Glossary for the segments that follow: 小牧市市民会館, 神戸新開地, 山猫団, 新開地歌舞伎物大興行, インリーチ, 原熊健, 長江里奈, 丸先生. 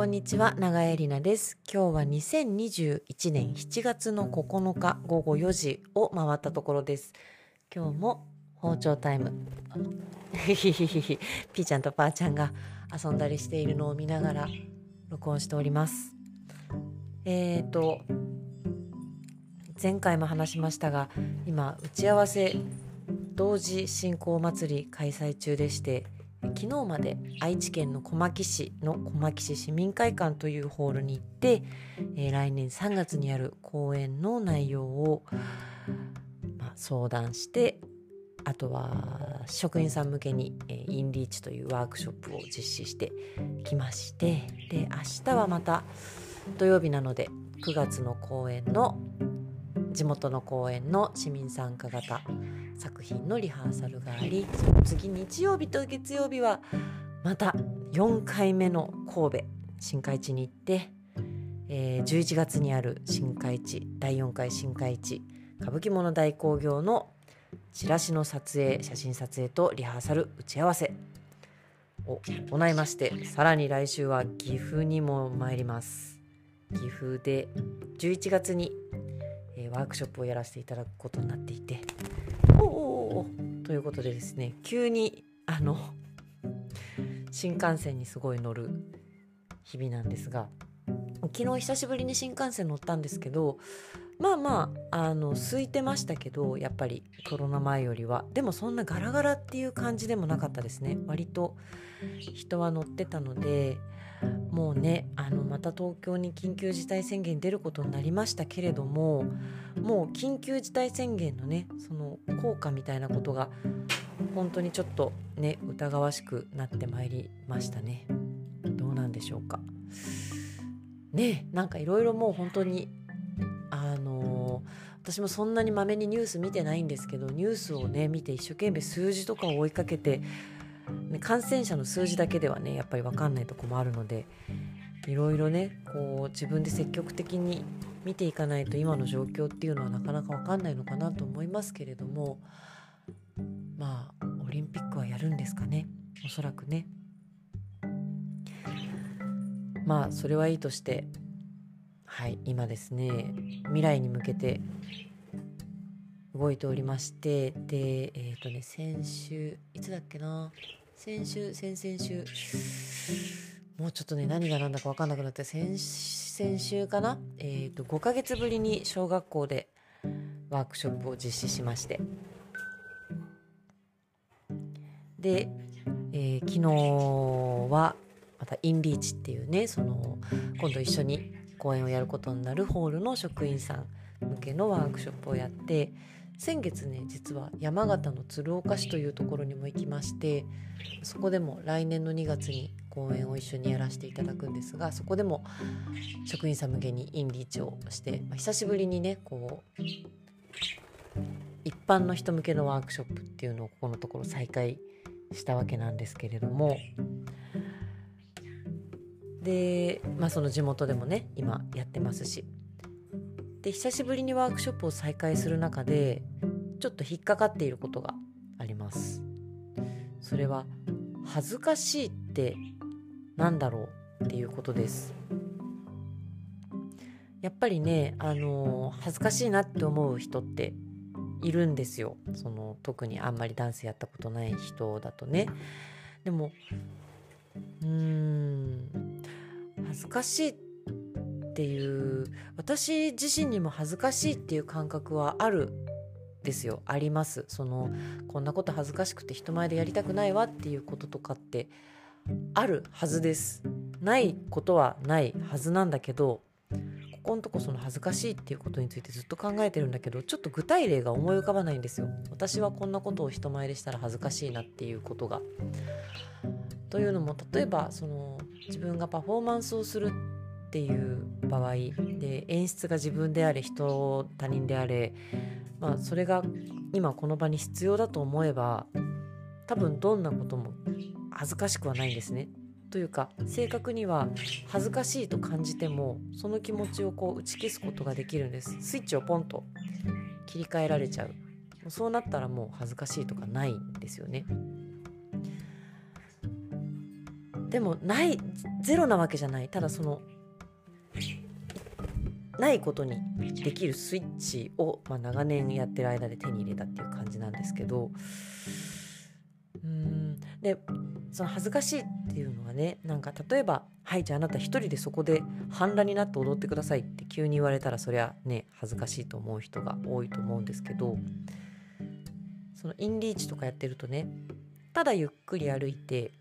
こんにちは、長江里奈です。今日は2021年7月の9日午後4時を回ったところです。今日も包丁タイムピーちゃんとパーちゃんが遊んだりしているのを見ながら録音しております。前回も話しましたが、今打ち合わせ同時進行祭り開催中でして、昨日まで愛知県の小牧市の小牧市市民会館というホールに行って、来年3月にある公演の内容を、相談して、あとは職員さん向けにインリーチというワークショップを実施してきまして、で明日はまた土曜日なので9月の公演の地元の公演の市民参加型作品のリハーサルがあり、その次日曜日と月曜日はまた4回目の神戸新開地に行って、11月にある新開地第4回新開地歌舞伎物大興行のチラシの撮影、写真撮影とリハーサル打ち合わせを行いまして、さらに来週は岐阜にも参ります。岐阜で11月にワークショップをやらせていただくことになっていて、ということでですね、急に新幹線にすごい乗る日々なんですが、昨日久しぶりに新幹線乗ったんですけど、空いてましたけど、やっぱりコロナ前よりはでもそんなガラガラっていう感じでもなかったですね。割と人は乗ってたので、もうね、また東京に緊急事態宣言出ることになりましたけれども、もう緊急事態宣言のね、その効果みたいなことが本当にちょっとね、疑わしくなってまいりましたね。どうなんでしょうかね。なんかいろいろもう本当に私もそんなにまめにニュース見てないんですけど、ニュースをね見て一生懸命数字とかを追いかけて、感染者の数字だけではねやっぱり分かんないとこもあるので、いろいろねこう自分で積極的に見ていかないと今の状況っていうのはなかなか分かんないのかなと思いますけれども、オリンピックはやるんですかね、おそらくね。それはいいとして、今ですね未来に向けて動いておりまして、で先々週もうちょっとね何が何だか分かんなくなって、先週かな、5ヶ月ぶりに小学校でワークショップを実施しまして、で、昨日はまたインリーチっていうね、その今度一緒に公演をやることになるホールの職員さん向けのワークショップをやって、先月ね実は山形の鶴岡市というところにも行きまして、そこでも来年の2月に公演を一緒にやらせていただくんですが、そこでも職員さん向けにインリーチをして、久しぶりにねこう一般の人向けのワークショップっていうのをここのところ再開したわけなんですけれども、で、その地元でもね今やってますし、で久しぶりにワークショップを再開する中でちょっと引っかかっていることがあります。それは恥ずかしいってなんだろうっていうことです。やっぱりね、恥ずかしいなって思う人っているんですよ。その特にあんまりダンスやったことない人だとね。でも恥ずかしいっていう、私自身にも恥ずかしいっていう感覚はあるですよ。あります。そのこんなこと恥ずかしくて人前でやりたくないわっていうこととかってあるはずです。ないことはないはずなんだけど、ここのとこその恥ずかしいっていうことについてずっと考えてるんだけど、ちょっと具体例が思い浮かばないんですよ。私はこんなことを人前でしたら恥ずかしいなっていうことが。というのも、例えばその自分がパフォーマンスをするっていう場合で、演出が自分であれ人他人であれ、それが今この場に必要だと思えば、多分どんなことも恥ずかしくはないんですね。というか正確には恥ずかしいと感じても、その気持ちをこう打ち消すことができるんです。スイッチをポンと切り替えられちゃう。そうなったらもう恥ずかしいとかないんですよね。でもないゼロなわけじゃない。ただそのないことにできるスイッチを、長年やってる間で手に入れたっていう感じなんですけど、でその恥ずかしいっていうのはね、なんか例えばはいじゃああなた一人でそこで半裸になって踊ってくださいって急に言われたら、そりゃね恥ずかしいと思う人が多いと思うんですけど、そのインリーチとかやってるとね、ただゆっくり歩いて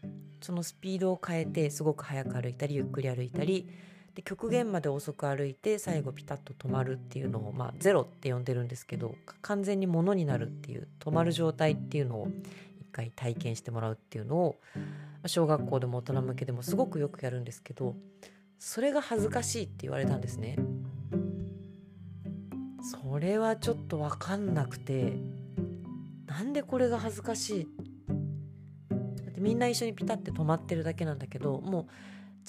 そのスピードを変えてすごく速く歩いたりゆっくり歩いたりで、極限まで遅く歩いて最後ピタッと止まるっていうのを、ゼロって呼んでるんですけど、完全にものになるっていう止まる状態っていうのを一回体験してもらうっていうのを、小学校でも大人向けでもすごくよくやるんですけど、それが恥ずかしいって言われたんですね。それはちょっと分かんなくて、なんでこれが恥ずかしい、だってみんな一緒にピタッて止まってるだけなんだけど、もう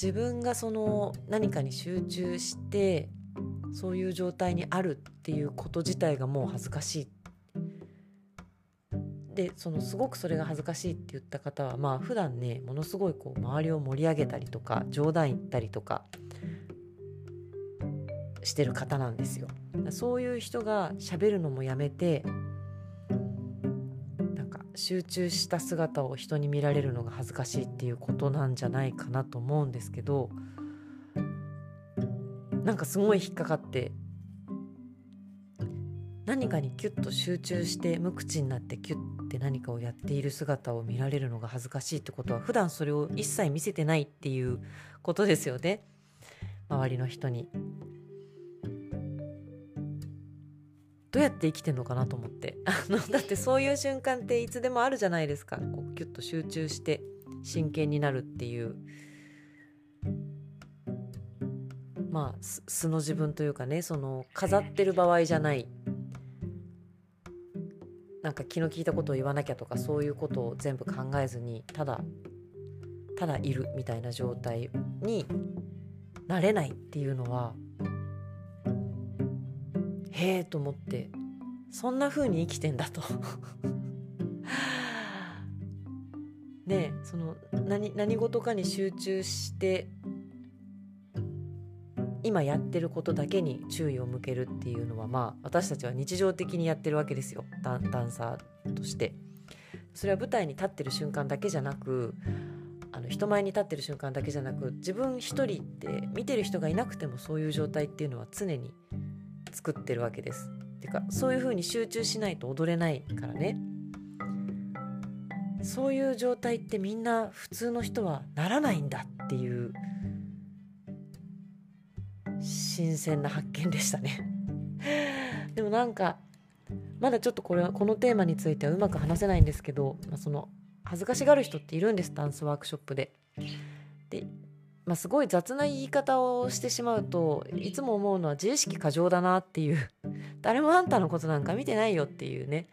自分がその何かに集中してそういう状態にあるっていうこと自体がもう恥ずかしいで、そのすごくそれが恥ずかしいって言った方は、普段ねものすごいこう周りを盛り上げたりとか冗談言ったりとかしてる方なんですよ。そういう人が喋るのもやめて、集中した姿を人に見られるのが恥ずかしいっていうことなんじゃないかなと思うんですけど、なんかすごい引っかかって、何かにキュッと集中して無口になってキュッて何かをやっている姿を見られるのが恥ずかしいってことは、普段それを一切見せてないっていうことですよね、周りの人に。どうやって生きてんのかなと思って、だってそういう瞬間っていつでもあるじゃないですか。こうキュッと集中して真剣になるっていう、素の自分というかね、その飾ってる場合じゃない、なんか気の利いたことを言わなきゃとかそういうことを全部考えずに、ただいるみたいな状態になれないっていうのは、へーと思って、そんな風に生きてんだとねえ、その 何事かに集中して今やってることだけに注意を向けるっていうのは、私たちは日常的にやってるわけですよ、ダンサーとして。それは舞台に立ってる瞬間だけじゃなく、人前に立ってる瞬間だけじゃなく、自分一人って見てる人がいなくてもそういう状態っていうのは常に作ってるわけです。てかそういう風に集中しないと踊れないからね。そういう状態ってみんな普通の人はならないんだっていう新鮮な発見でしたねでもなんかまだちょっとこのテーマについてはうまく話せないんですけど、その恥ずかしがる人っているんです、ダンスワークショップで。すごい雑な言い方をしてしまうと、いつも思うのは自意識過剰だなっていう、誰もあんたのことなんか見てないよっていうね、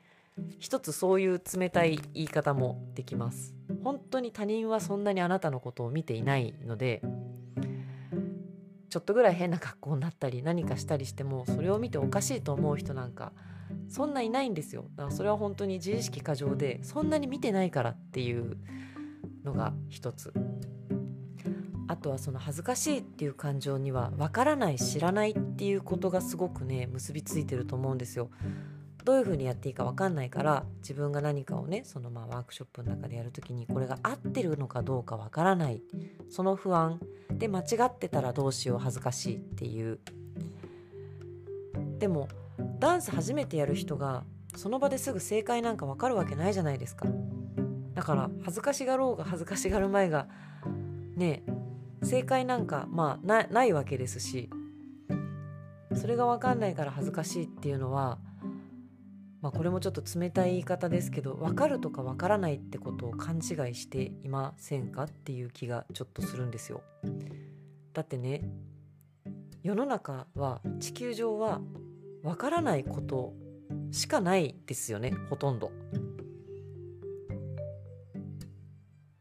一つそういう冷たい言い方もできます。本当に他人はそんなにあなたのことを見ていないので、ちょっとぐらい変な格好になったり何かしたりしても、それを見ておかしいと思う人なんかそんないないんですよ。だからそれは本当に自意識過剰で、そんなに見てないからっていうのが一つ。あとはその恥ずかしいっていう感情には、わからない、知らないっていうことがすごくね結びついてると思うんですよ。どういうふうにやっていいかわかんないから、自分が何かをね、そのワークショップの中でやるときにこれが合ってるのかどうかわからない、その不安で、間違ってたらどうしよう恥ずかしいっていう。でもダンス初めてやる人がその場ですぐ正解なんかわかるわけないじゃないですか。だから恥ずかしがろうが恥ずかしがる前がね、正解なんかないわけですし、それが分かんないから恥ずかしいっていうのは、これもちょっと冷たい言い方ですけど、分かるとか分からないってことを勘違いしていませんかっていう気がちょっとするんですよ。だってね、世の中は、地球上は分からないことしかないですよね、ほとんど。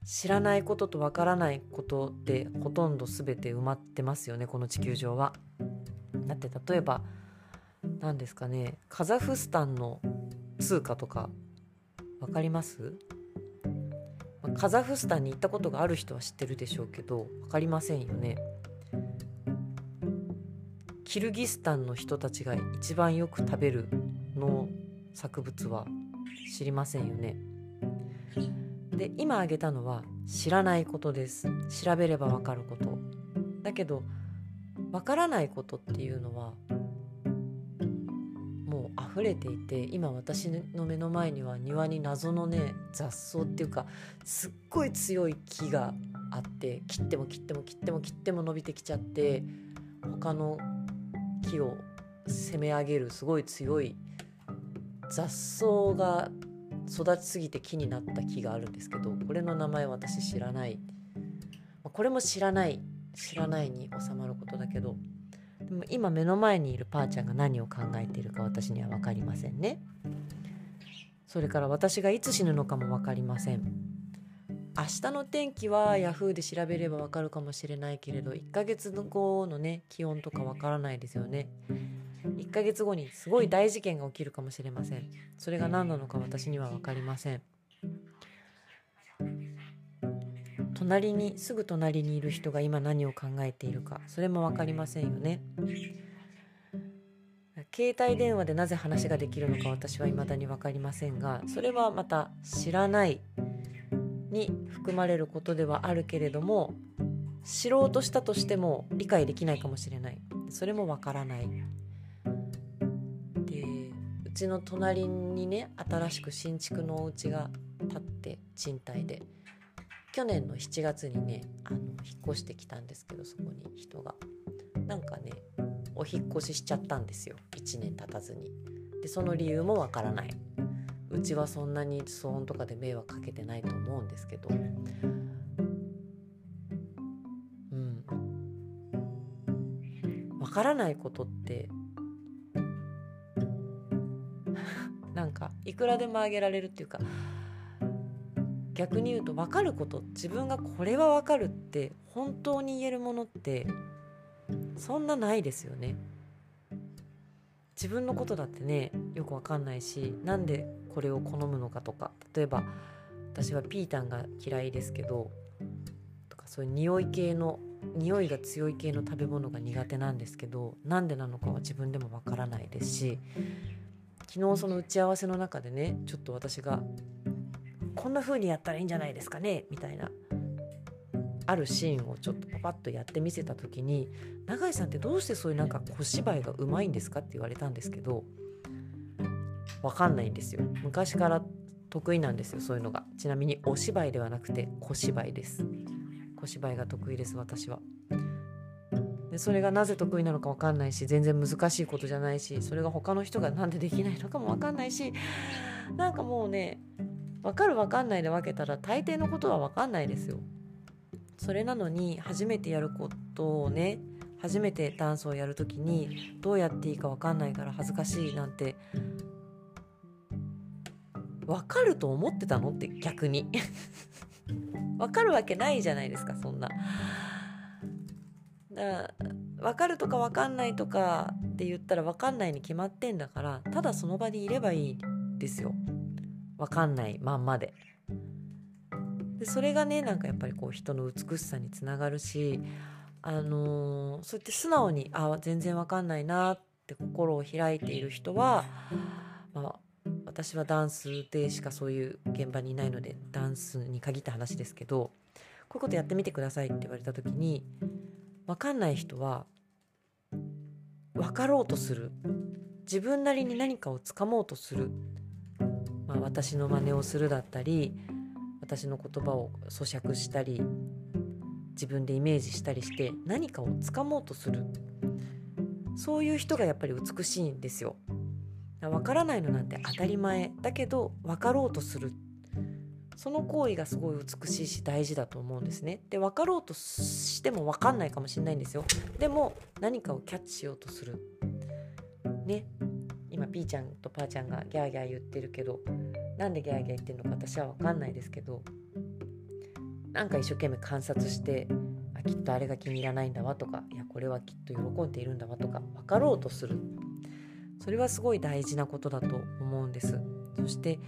知らないこととわからないことってほとんど全て埋まってますよね、この地球上は。だって例えば何ですかね、カザフスタンの通貨とかわかります？カザフスタンに行ったことがある人は知ってるでしょうけど分かりませんよね。キルギスタンの人たちが一番よく食べる農作物は知りませんよね。で、今挙げたのは知らないことです。調べれば分かることだけど、分からないことっていうのはもう溢れていて、今私の目の前には庭に謎のね、雑草っていうかすっごい強い木があって、切っても切っても切っても切っても伸びてきちゃって、他の木を攻め上げるすごい強い雑草が育ちすぎて木になった木があるんですけど、これの名前私知らない。これも知らないに収まることだけど、でも今目の前にいるパーちゃんが何を考えているか私には分かりませんね。それから私がいつ死ぬのかも分かりません。明日の天気はヤフーで調べれば分かるかもしれないけれど、1ヶ月後のね、気温とか分からないですよね。1ヶ月後にすごい大事件が起きるかもしれません。それが何なのか私には分かりません。すぐ隣にいる人が今何を考えているか、それも分かりませんよね。携帯電話でなぜ話ができるのか私は未だに分かりませんが、それはまた知らないに含まれることではあるけれども、知ろうとしたとしても理解できないかもしれない。それも分からない。で、うちの隣にね、新しく新築のお家が建って、賃貸で去年の7月にね、引っ越してきたんですけど、そこに人がなんかね、お引っ越ししちゃったんですよ、1年経たずに。で、その理由もわからない。うちはそんなに騒音とかで迷惑かけてないと思うんですけど、わからないことってなんかいくらでもあげられるっていうか、逆に言うと分かること、自分がこれは分かるって本当に言えるものってそんなないですよね。自分のことだってね、よく分かんないし、なんでこれを好むのかとか、例えば私はピータンが嫌いですけどとか、そういう匂いが強い系の食べ物が苦手なんですけど、なんでなのかは自分でも分からないですし、昨日その打ち合わせの中でね、ちょっと私がこんな風にやったらいいんじゃないですかねみたいなあるシーンをちょっとパパッとやってみせた時に、永井さんってどうしてそういうなんか小芝居がうまいんですかって言われたんですけど、わかんないんですよ。昔から得意なんですよ、そういうのが。ちなみにお芝居ではなくて小芝居です。小芝居が得意です、私は。で、それがなぜ得意なのかわかんないし、全然難しいことじゃないし、それが他の人がなんでできないのかもわかんないし、なんかもうね、分かる分かんないで分けたら大抵のことは分かんないですよ。それなのに初めてやることをね、初めてダンスをやるときにどうやっていいか分かんないから恥ずかしいなんて、分かると思ってたのって、逆に分かるわけないじゃないですか、そんな。だから分かるとか分かんないとかって言ったら分かんないに決まってんだから、ただその場にいればいいんですよ、分かんないまんまで。で、それがね、なんかやっぱりこう人の美しさにつながるし、そうやって素直に全然分かんないなって心を開いている人は、まあ、私はダンスでしかそういう現場にいないのでダンスに限った話ですけど、こういうことやってみてくださいって言われた時に、分かんない人は分かろうとする、自分なりに何かをつかもうとする、私の真似をするだったり、私の言葉を咀嚼したり、自分でイメージしたりして何かをつかもうとする、そういう人がやっぱり美しいんですよ。分からないのなんて当たり前だけど、分かろうとする、その行為がすごい美しいし大事だと思うんですね。で、分かろうとしても分かんないかもしれないんですよ。でも何かをキャッチしようとするね。今ピーちゃんとパーちゃんがギャーギャー言ってるけど、なんでギャーギャー言ってるのか私は分かんないですけど、なんか一生懸命観察して、きっとあれが気に入らないんだわとか、いやこれはきっと喜んでいるんだわとか、分かろうとする、それはすごい大事なことだと思うんです。そして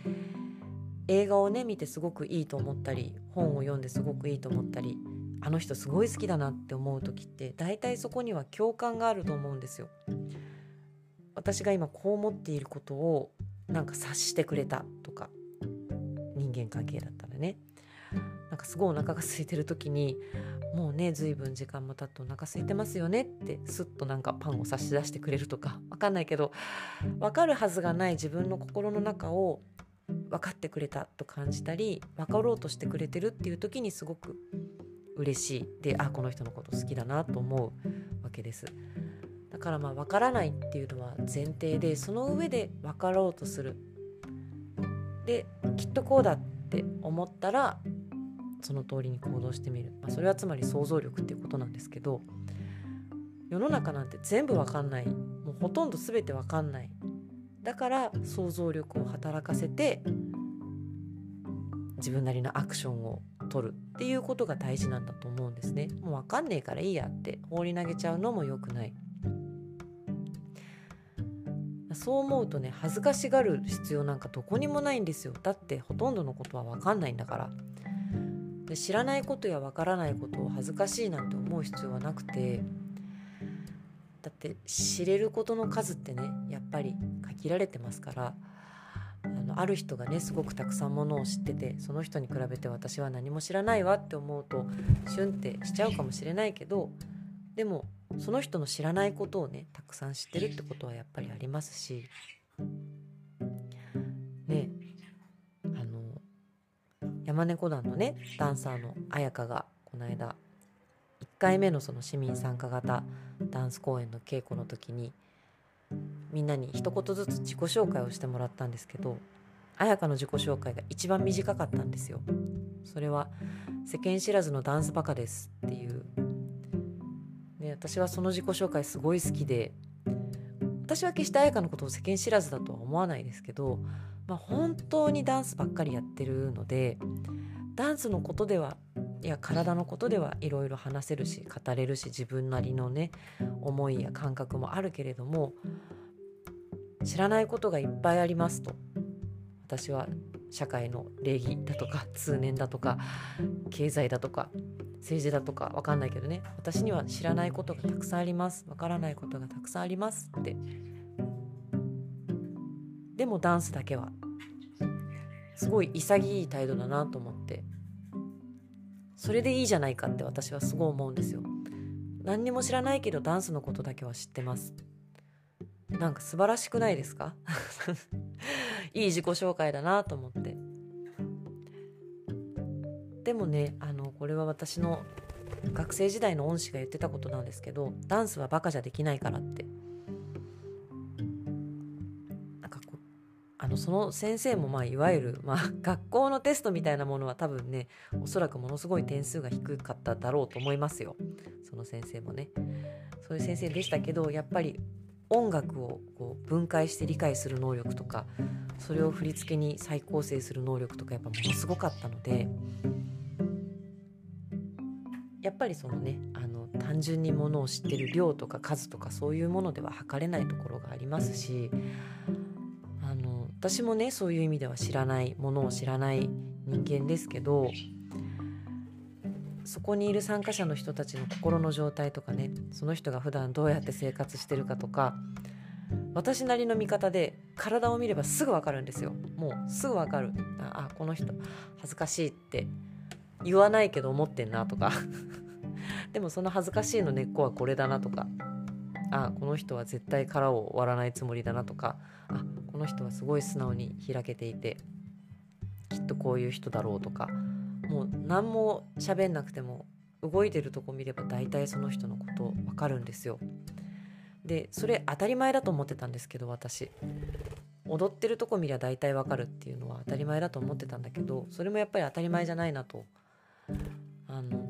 映画をね見てすごくいいと思ったり、本を読んですごくいいと思ったり、あの人すごい好きだなって思う時って大体そこには共感があると思うんですよ。私が今こう思っていることをなんか察してくれたとか、人間関係だったらね、なんかすごいお腹が空いてる時にもうね随分時間も経ってお腹空いてますよねってスッとなんかパンを差し出してくれるとか、わかんないけどわかるはずがない自分の心の中を分かってくれたと感じたり、分かろうとしてくれてるっていう時にすごく嬉しいで、あ、この人のこと好きだなと思うわけです。だからまあ分からないっていうのは前提で、その上で分かろうとする、できっとこうだって思ったらその通りに行動してみる、まあ、それはつまり想像力っていうことなんですけど、世の中なんて全部分かんない、もうほとんど全て分かんない、だから想像力を働かせて自分なりのアクションを取るっていうことが大事なんだと思うんですね。もう分かんねえからいいやって放り投げちゃうのも良くない。そう思うとね、恥ずかしがる必要なんかどこにもないんですよ。だってほとんどのことは分かんないんだから。で、知らないことや分からないことを恥ずかしいなんて思う必要はなくて、だって知れることの数ってねやっぱり限られてますから、ある人がねすごくたくさんものを知ってて、その人に比べて私は何も知らないわって思うとシュンってしちゃうかもしれないけど、でもその人の知らないことをねたくさん知ってるってことはやっぱりありますしね。山猫団のねダンサーの彩香がこの間1回目のその市民参加型ダンス公演の稽古の時にみんなに一言ずつ自己紹介をしてもらったんですけど、彩香の自己紹介が一番短かったんですよ。それは世間知らずのダンスバカですっていう、ね、私はその自己紹介すごい好きで、私は決して彩香のことを世間知らずだとは思わないですけど、まあ、本当にダンスばっかりやってるので、ダンスのことではいや体のことではいろいろ話せるし語れるし、自分なりのね思いや感覚もあるけれども、知らないことがいっぱいありますと。私は社会の礼儀だとか通念だとか経済だとか政治だとかわかんないけどね、私には知らないことがたくさんあります、わからないことがたくさんありますって。でもダンスだけはすごい潔い態度だなと思って、それでいいじゃないかって私はすごい思うんですよ。何にも知らないけどダンスのことだけは知ってます、なんか素晴らしくないですかいい自己紹介だなと思って。でもね、これは私の学生時代の恩師が言ってたことなんですけど、ダンスはバカじゃできないからって。なんかその先生もまあいわゆる、まあ、学校のテストみたいなものは多分ねおそらくものすごい点数が低かっただろうと思いますよ。その先生もねそういう先生でしたけど、やっぱり音楽をこう分解して理解する能力とか、それを振り付けに再構成する能力とかやっぱものすごかったので、やっぱりそのね単純にものを知ってる量とか数とかそういうものでは測れないところがありますし、私もねそういう意味では知らないものを知らない人間ですけど、そこにいる参加者の人たちの心の状態とかね、その人が普段どうやって生活してるかとか、私なりの見方で体を見ればすぐ分かるんですよ。もうすぐ分かる。あ、この人恥ずかしいって言わないけど思ってんなとかでもその恥ずかしいの根っこはこれだなとか、あ、この人は絶対殻を割らないつもりだなとか、あ、この人はすごい素直に開けていてきっとこういう人だろうとか、もう何も喋んなくても動いてるとこ見れば大体その人のこと分かるんですよ。で、それ当たり前だと思ってたんですけど、私踊ってるとこ見りゃ大体分かるっていうのは当たり前だと思ってたんだけど、それもやっぱり当たり前じゃないなと。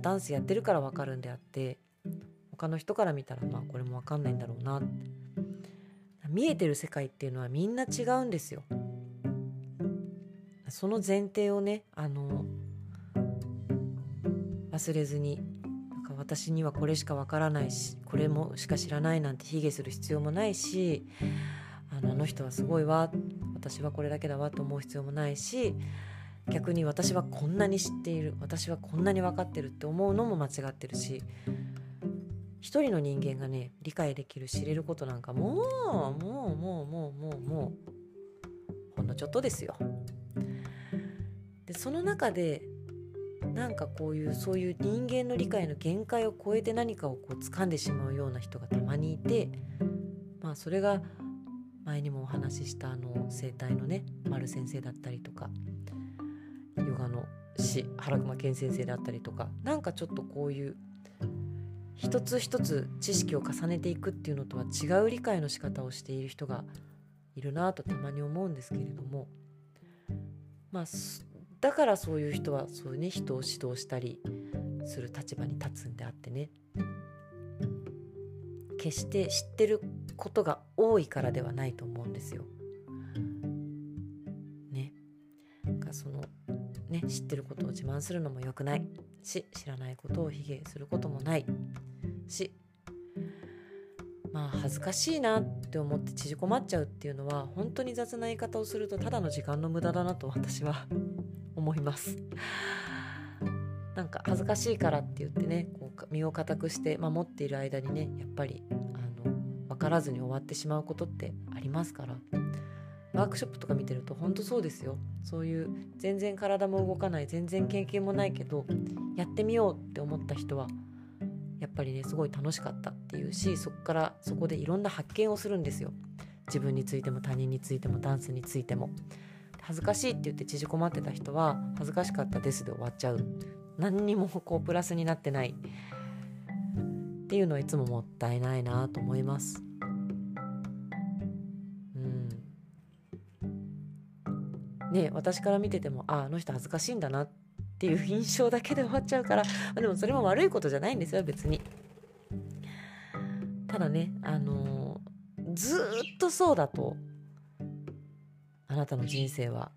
ダンスやってるから分かるんであって、他の人から見たらまあこれも分かんないんだろうなって。見えてる世界っていうのはみんな違うんですよ。その前提をね忘れずに、なんか私にはこれしかわからないしこれもしか知らないなんて卑下する必要もないし、あの人はすごいわ、私はこれだけだわと思う必要もないし、逆に私はこんなに知っている、私はこんなに分かってるって思うのも間違ってるし、一人の人間がね理解できる知れることなんかもうほんのちょっとですよ。でその中でなんかこういうそういう人間の理解の限界を超えて何かをこう掴んでしまうような人がたまにいて、まあそれが前にもお話ししたあの生態のね丸先生だったりとか、ヨガの師原熊健先生だったりとか、なんかちょっとこういう一つ一つ知識を重ねていくっていうのとは違う理解の仕方をしている人がいるなとたまに思うんですけれども、まあだからそういう人はそういうね人を指導したりする立場に立つんであってね、決して知ってることが多いからではないと思うんですよ。ね、なんかそのね知ってることを自慢するのも良くないし、知らないことを卑下することもないし、まあ恥ずかしいなって思って縮こまっちゃうっていうのは本当に雑な言い方をするとただの時間の無駄だなと私は思います。なんか恥ずかしいからって言ってねこう身を固くして守っている間にねやっぱり分からずに終わってしまうことってありますから、ワークショップとか見てると本当そうですよ。そういう全然体も動かない、全然経験もないけどやってみようって思った人はやっぱりねすごい楽しかったっていうし、そこでいろんな発見をするんですよ。自分についても他人についてもダンスについても。恥ずかしいって言って縮こまってた人は恥ずかしかったですで終わっちゃう、何にもこうプラスになってないっていうのはいつももったいないなと思います。ね、私から見てても あの人恥ずかしいんだなっていう印象だけで終わっちゃうから、でもそれも悪いことじゃないんですよ別に。ただね、ずっとそうだとあなたの人生は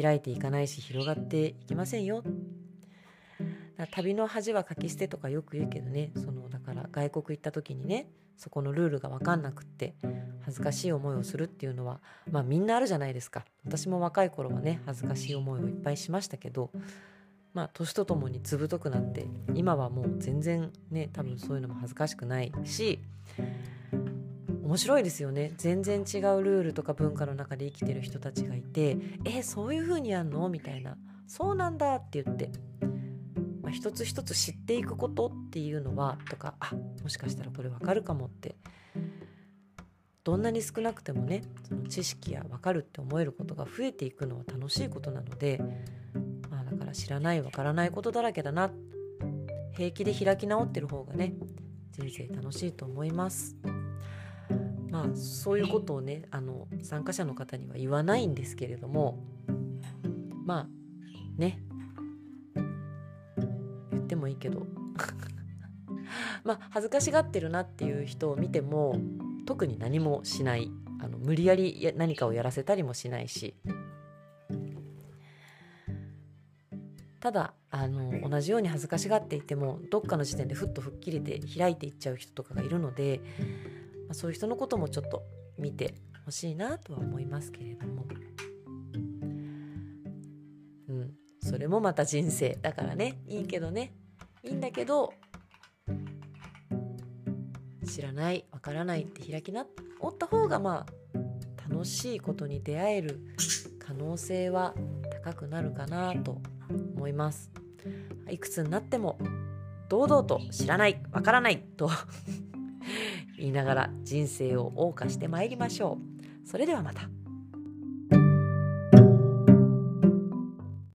開いていかないし広がっていきませんよ。だから旅の恥はかき捨てとかよく言うけどね、だから外国行った時にねそこのルールが分かんなくって恥ずかしい思いをするっていうのはみんなあるじゃないですか。私も若い頃はね恥ずかしい思いをいっぱいしましたけど、年とともにつぶとくなって今はもう全然ね多分そういうのも恥ずかしくないし、面白いですよね。全然違うルールとか文化の中で生きてる人たちがいて、そういう風にやんのみたいな、そうなんだって言って、一つ一つ知っていくことっていうのはとか、もしかしたらこれわかるかもって、どんなに少なくてもねその知識やわかるって思えることが増えていくのは楽しいことなので、だから知らないわからないことだらけだな、平気で開き直ってる方がね人生楽しいと思います。そういうことをね参加者の方には言わないんですけれども、ね言ってもいいけど恥ずかしがってるなっていう人を見ても特に何もしない、無理やり何かをやらせたりもしないし、ただ同じように恥ずかしがっていてもどっかの時点でふっと吹っ切れて開いていっちゃう人とかがいるので、そういう人のこともちょっと見てほしいなとは思いますけれども、それもまた人生だからね、いいけどね、いいんだけど、知らないわからないって開き直った方が楽しいことに出会える可能性は高くなるかなと思います。いくつになっても堂々と知らないわからないと言いながら人生を謳歌してまいりましょう。それではまた。